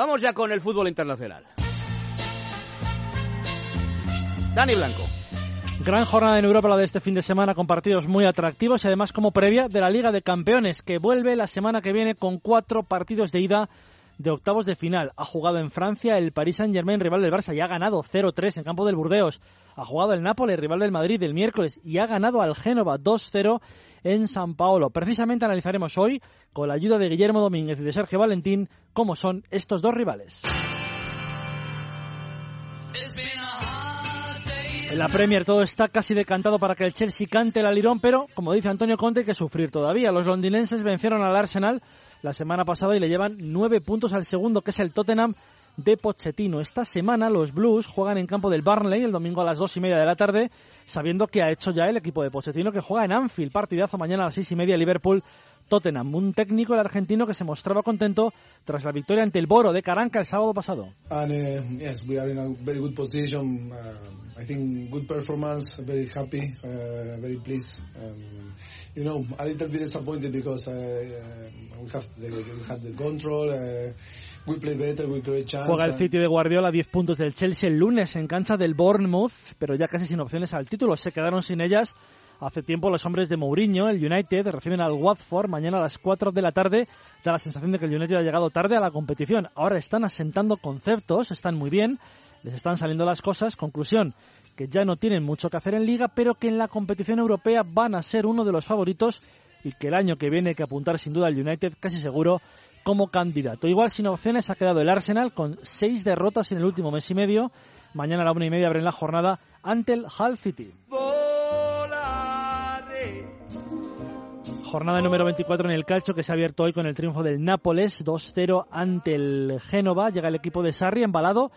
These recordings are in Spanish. Vamos ya con el fútbol internacional. Dani Blanco. Gran jornada en Europa la de este fin de semana, con partidos muy atractivos y además como previa de la Liga de Campeones, que vuelve la semana que viene con 4 partidos de ida de octavos de final. Ha jugado en Francia el Paris Saint-Germain, rival del Barça, y ha ganado 0-3 en campo del Burdeos. Ha jugado el Nápoles, rival del Madrid, el miércoles, y ha ganado al Génova 2-0 en San Paolo. Precisamente analizaremos hoy, con la ayuda de Guillermo Domínguez y de Sergio Valentín, cómo son estos dos rivales. En la Premier todo está casi decantado para que el Chelsea cante el alirón, pero, como dice Antonio Conte, hay que sufrir todavía. Los londinenses vencieron al Arsenal la semana pasada y le llevan 9 puntos al segundo, que es el Tottenham de Pochettino. Esta semana los Blues juegan en campo del Burnley el domingo a las 2:30 de la tarde, sabiendo que ha hecho ya el equipo de Pochettino, que juega en Anfield. Partidazo mañana a las 6:30, Liverpool-Tottenham. Un técnico, el argentino, que se mostraba contento tras la victoria ante el Boro de Caranca el sábado pasado. Yes, we are in a very good position. I think good performance. Very happy. Very pleased. You know, a little bit disappointed because we had the control. We play better. We create chance. Juega el City de Guardiola, 10 puntos del Chelsea el lunes en cancha del Bournemouth, pero ya casi sin opciones al título. Se quedaron sin ellas hace tiempo los hombres de Mourinho. El United reciben al Watford mañana a las 4 de la tarde. Da la sensación de que el United ha llegado tarde a la competición. Ahora están asentando conceptos, están muy bien, les están saliendo las cosas. Conclusión, que ya no tienen mucho que hacer en Liga, pero que en la competición europea van a ser uno de los favoritos y que el año que viene hay que apuntar sin duda al United, casi seguro, como candidato. Igual sin opciones ha quedado el Arsenal con 6 derrotas en el último mes y medio. Mañana a la 1:30 abren la jornada ante el Hull City. Jornada número 24 en el calcio, que se ha abierto hoy con el triunfo del Nápoles 2-0 ante el Génova. Llega el equipo de Sarri embalado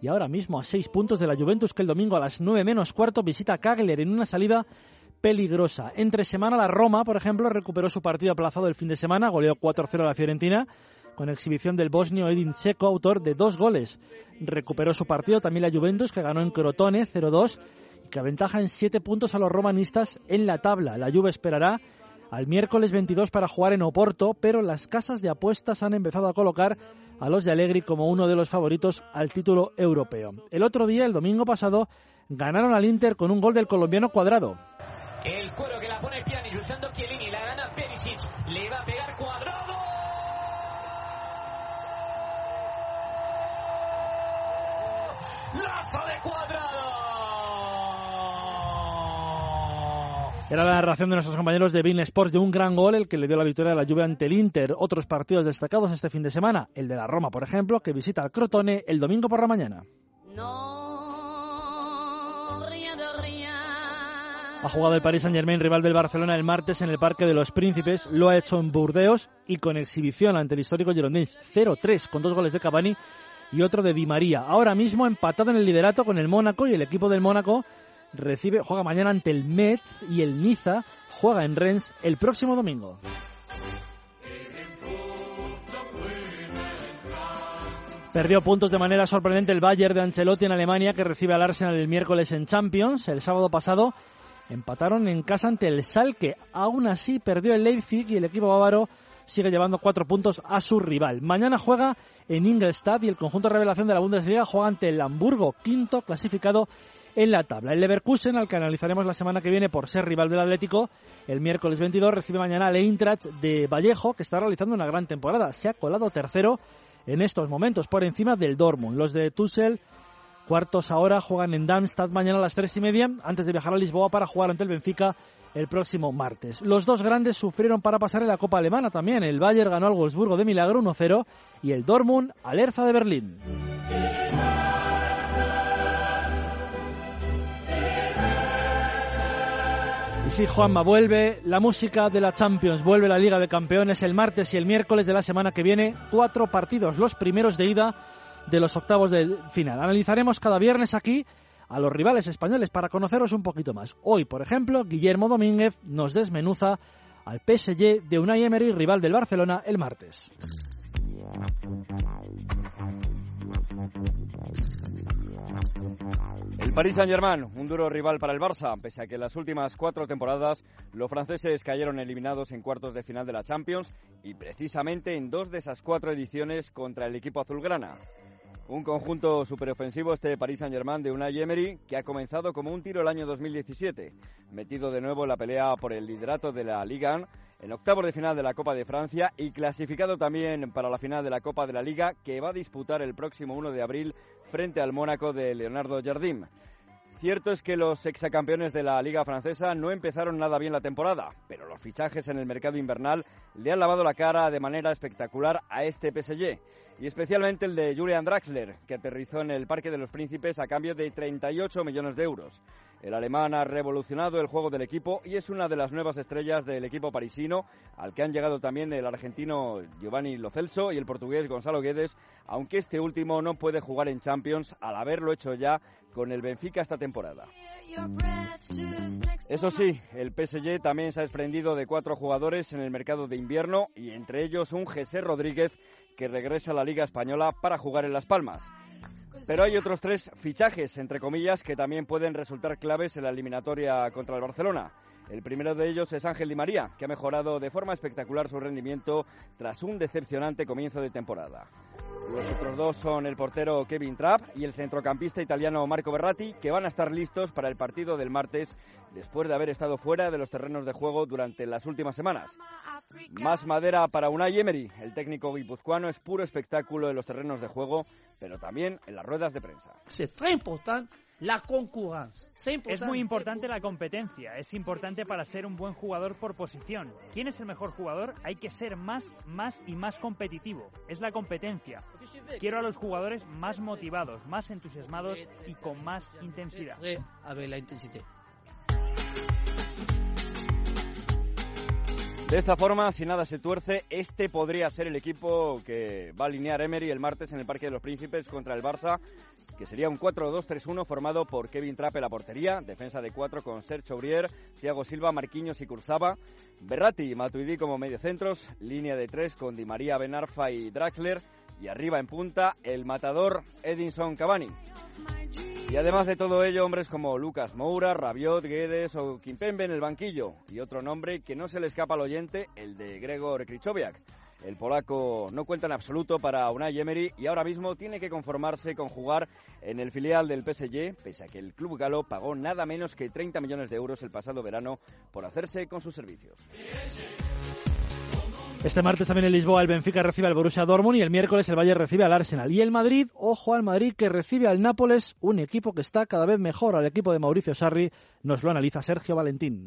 y ahora mismo a 6 puntos de la Juventus, que el domingo a las 9:45 visita a Cagliari en una salida peligrosa. Entre semana la Roma, por ejemplo, recuperó su partido aplazado el fin de semana, goleó 4-0 a la Fiorentina con exhibición del bosnio Edin Checo, autor de 2 goles. Recuperó su partido también la Juventus, que ganó en Crotone 0-2 y que aventaja en 7 puntos a los romanistas en la tabla. La Juve esperará al miércoles 22 para jugar en Oporto, pero las casas de apuestas han empezado a colocar a los de Allegri como uno de los favoritos al título europeo. El otro día, el domingo pasado, ganaron al Inter con un gol del colombiano Cuadrado. El cuero que la pone Pjanic usando Chiellini, la gana Perisic, le va a pegar Cuadrado. ¡Lazo de Cuadrado! Era la narración de nuestros compañeros de beIN Sports de un gran gol, el que le dio la victoria a la Juve ante el Inter. Otros partidos destacados este fin de semana, el de la Roma, por ejemplo, que visita al Crotone el domingo por la mañana. Ha jugado el Paris Saint-Germain, rival del Barcelona, el martes en el Parque de los Príncipes. Lo ha hecho en Burdeos y con exhibición ante el histórico Girondins 0-3 con 2 goles de Cavani y otro de Di María. Ahora mismo empatado en el liderato con el Mónaco, y el equipo del Mónaco juega mañana ante el Metz, y el Niza juega en Rennes el próximo domingo. Perdió puntos de manera sorprendente el Bayern de Ancelotti en Alemania, que recibe al Arsenal el miércoles en Champions. El sábado pasado empataron en casa ante el Salke. Aún así perdió el Leipzig y el equipo bávaro sigue llevando 4 puntos a su rival. Mañana juega en Ingolstadt y el conjunto revelación de la Bundesliga juega ante el Hamburgo, quinto clasificado en la tabla. El Leverkusen, al que analizaremos la semana que viene por ser rival del Atlético, el miércoles 22 recibe mañana al Eintracht de Vallejo, que está realizando una gran temporada. Se ha colado tercero en estos momentos, por encima del Dortmund. Los de Tuchel, cuartos ahora, juegan en Darmstadt mañana a las 3:30, antes de viajar a Lisboa para jugar ante el Benfica el próximo martes. Los dos grandes sufrieron para pasar en la Copa Alemana también. El Bayern ganó al Wolfsburgo de milagro 1-0 y el Dortmund al Hertha de Berlín. Sí, Juanma, vuelve la música de la Champions, vuelve la Liga de Campeones el martes y el miércoles de la semana que viene. 4 partidos, los primeros de ida de los octavos de final. Analizaremos cada viernes aquí a los rivales españoles para conoceros un poquito más. Hoy, por ejemplo, Guillermo Domínguez nos desmenuza al PSG de Unai Emery, rival del Barcelona, el martes. El Paris Saint-Germain, un duro rival para el Barça, pese a que en las últimas 4 temporadas los franceses cayeron eliminados en cuartos de final de la Champions y precisamente en 2 de esas 4 ediciones contra el equipo azulgrana. Un conjunto superofensivo este Paris Saint-Germain de Unai Emery, que ha comenzado como un tiro el año 2017, metido de nuevo en la pelea por el liderato de la Liga, en octavos de final de la Copa de Francia y clasificado también para la final de la Copa de la Liga, que va a disputar el próximo 1 de abril frente al Mónaco de Leonardo Jardim. Cierto es que los exacampeones de la Liga Francesa no empezaron nada bien la temporada, pero los fichajes en el mercado invernal le han lavado la cara de manera espectacular a este PSG, y especialmente el de Julian Draxler, que aterrizó en el Parque de los Príncipes a cambio de 38 millones de euros. El alemán ha revolucionado el juego del equipo y es una de las nuevas estrellas del equipo parisino, al que han llegado también el argentino Giovanni Lo Celso y el portugués Gonzalo Guedes, aunque este último no puede jugar en Champions al haberlo hecho ya con el Benfica esta temporada. Eso sí, el PSG también se ha desprendido de 4 jugadores en el mercado de invierno y entre ellos un José Rodríguez que regresa a la Liga Española para jugar en Las Palmas. Pero hay otros 3 fichajes, entre comillas, que también pueden resultar claves en la eliminatoria contra el Barcelona. El primero de ellos es Ángel Di María, que ha mejorado de forma espectacular su rendimiento tras un decepcionante comienzo de temporada. Los otros 2 son el portero Kevin Trapp y el centrocampista italiano Marco Verratti, que van a estar listos para el partido del martes después de haber estado fuera de los terrenos de juego durante las últimas semanas. Más madera para Unai Emery. El técnico guipuzcoano es puro espectáculo en los terrenos de juego, pero también en las ruedas de prensa. Es muy importante. La concurrencia. Es muy importante la competencia, es importante para ser un buen jugador por posición. ¿Quién es el mejor jugador? Hay que ser más y más competitivo. Es la competencia. Quiero a los jugadores más motivados, más entusiasmados y con más intensidad. De esta forma, si nada se tuerce, este podría ser el equipo que va a alinear Emery el martes en el Parque de los Príncipes contra el Barça, que sería un 4-2-3-1 formado por Kevin Trapp en la portería, defensa de 4 con Serge Aurier, Thiago Silva, Marquinhos y Kurzawa, Verratti y Matuidi como mediocentros, línea de 3 con Di María, Ben Arfa y Draxler, y arriba en punta el matador Edinson Cavani. Y además de todo ello, hombres como Lucas Moura, Rabiot, Guedes o Kimpembe en el banquillo. Y otro nombre que no se le escapa al oyente, el de Gregor Krychowiak. El polaco no cuenta en absoluto para Unai Emery y ahora mismo tiene que conformarse con jugar en el filial del PSG, pese a que el club galo pagó nada menos que 30 millones de euros el pasado verano por hacerse con sus servicios. Este martes también en Lisboa el Benfica recibe al Borussia Dortmund y el miércoles el Bayern recibe al Arsenal. Y el Madrid, ojo al Madrid que recibe al Nápoles, un equipo que está cada vez mejor, al equipo de Mauricio Sarri. Nos lo analiza Sergio Valentín.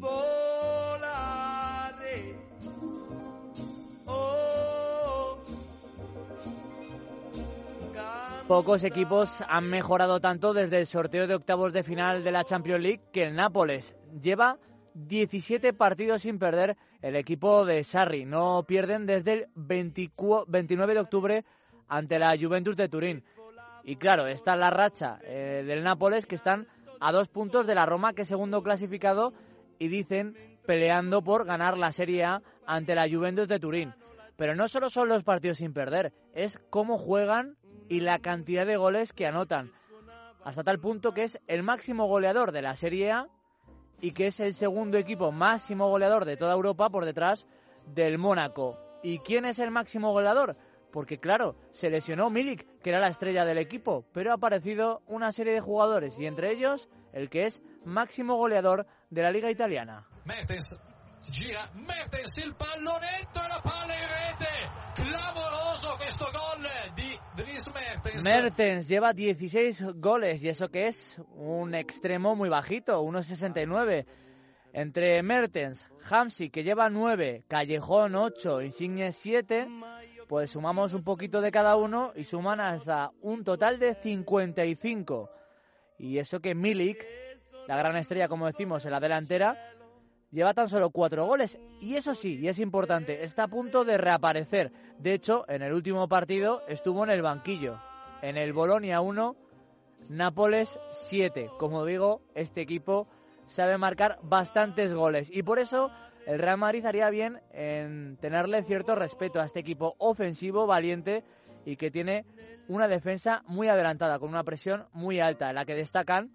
Pocos equipos han mejorado tanto desde el sorteo de octavos de final de la Champions League que el Nápoles. Lleva 17 partidos sin perder el equipo de Sarri. No pierden desde el 29 de octubre ante la Juventus de Turín. Y claro, está la racha del Nápoles, que están a 2 puntos de la Roma, que es segundo clasificado, y dicen peleando por ganar la Serie A ante la Juventus de Turín. Pero no solo son los partidos sin perder, es cómo juegan y la cantidad de goles que anotan. Hasta tal punto que es el máximo goleador de la Serie A, y que es el segundo equipo máximo goleador de toda Europa por detrás del Mónaco. ¿Y quién es el máximo goleador? Porque claro, se lesionó Milik, que era la estrella del equipo, pero ha aparecido una serie de jugadores y entre ellos el que es máximo goleador de la Liga Italiana. Mertens, gira, Mertens, el pallonetto e la palla in rete. Clamoroso questo gol di Dries Mertens. Mertens lleva 16 goles y eso que es un extremo muy bajito, 1,69. Entre Mertens, Hamsik que lleva 9, Callejón 8, Insigne 7, pues sumamos un poquito de cada uno y suman hasta un total de 55. Y eso que Milik, la gran estrella como decimos en la delantera, lleva tan solo 4 goles, y eso sí, y es importante, está a punto de reaparecer. De hecho, en el último partido estuvo en el banquillo, en el Bolonia 1, Nápoles 7. Como digo, este equipo sabe marcar bastantes goles, y por eso el Real Madrid haría bien en tenerle cierto respeto a este equipo ofensivo, valiente, y que tiene una defensa muy adelantada, con una presión muy alta, en la que destacan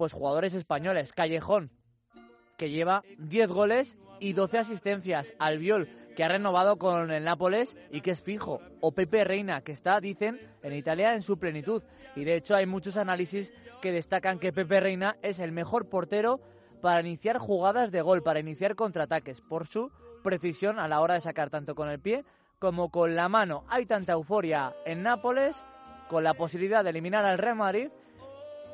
pues jugadores españoles. Callejón, que lleva 10 goles y 12 asistencias. Albiol, que ha renovado con el Nápoles y que es fijo. O Pepe Reina, que está, dicen, en Italia en su plenitud. Y de hecho hay muchos análisis que destacan que Pepe Reina es el mejor portero para iniciar jugadas de gol, para iniciar contraataques, por su precisión a la hora de sacar tanto con el pie como con la mano. Hay tanta euforia en Nápoles con la posibilidad de eliminar al Real Madrid,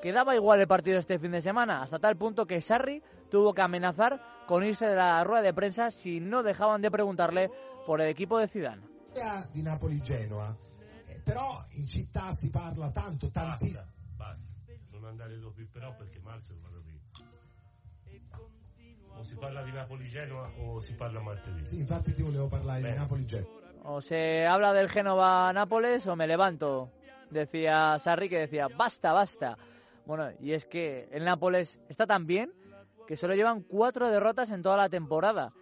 que daba igual el partido este fin de semana, hasta tal punto que Sarri tuvo que amenazar con irse de la rueda de prensa si no dejaban de preguntarle por el equipo de Zidane. Di Napoli Genoa, pero en città si parla tanto, tantísimo. Basta, no andare più però perché marzo vado via. O si parla di Napoli Genoa o si parla martedì. Sí, infatti ti volevo parlare di Napoli Genoa. O se habla del Génova Nápoles o me levanto, decía Sarri, que decía basta, basta. Bueno, y es que el Nápoles está tan bien que solo llevan 4 derrotas en toda la temporada.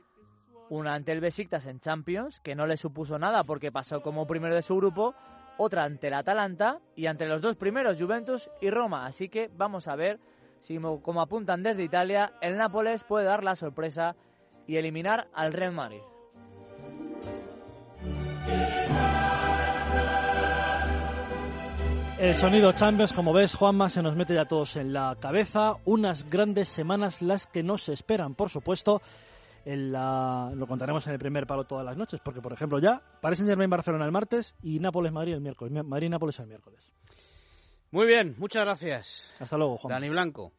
Una ante el Besiktas en Champions, que no le supuso nada porque pasó como primero de su grupo. Otra ante el Atalanta y ante los dos primeros, Juventus y Roma. Así que vamos a ver si, como apuntan desde Italia, el Nápoles puede dar la sorpresa y eliminar al Real Madrid. El sonido Champions, como ves, Juanma, se nos mete ya todos en la cabeza. Unas grandes semanas las que nos esperan, por supuesto. Lo contaremos en el primer palo todas las noches, porque, por ejemplo, ya Paris Saint-Germain Barcelona el martes y Nápoles-Madrid el miércoles. Madrid-Nápoles el miércoles. Muy bien, muchas gracias. Hasta luego, Juanma. Dani Blanco.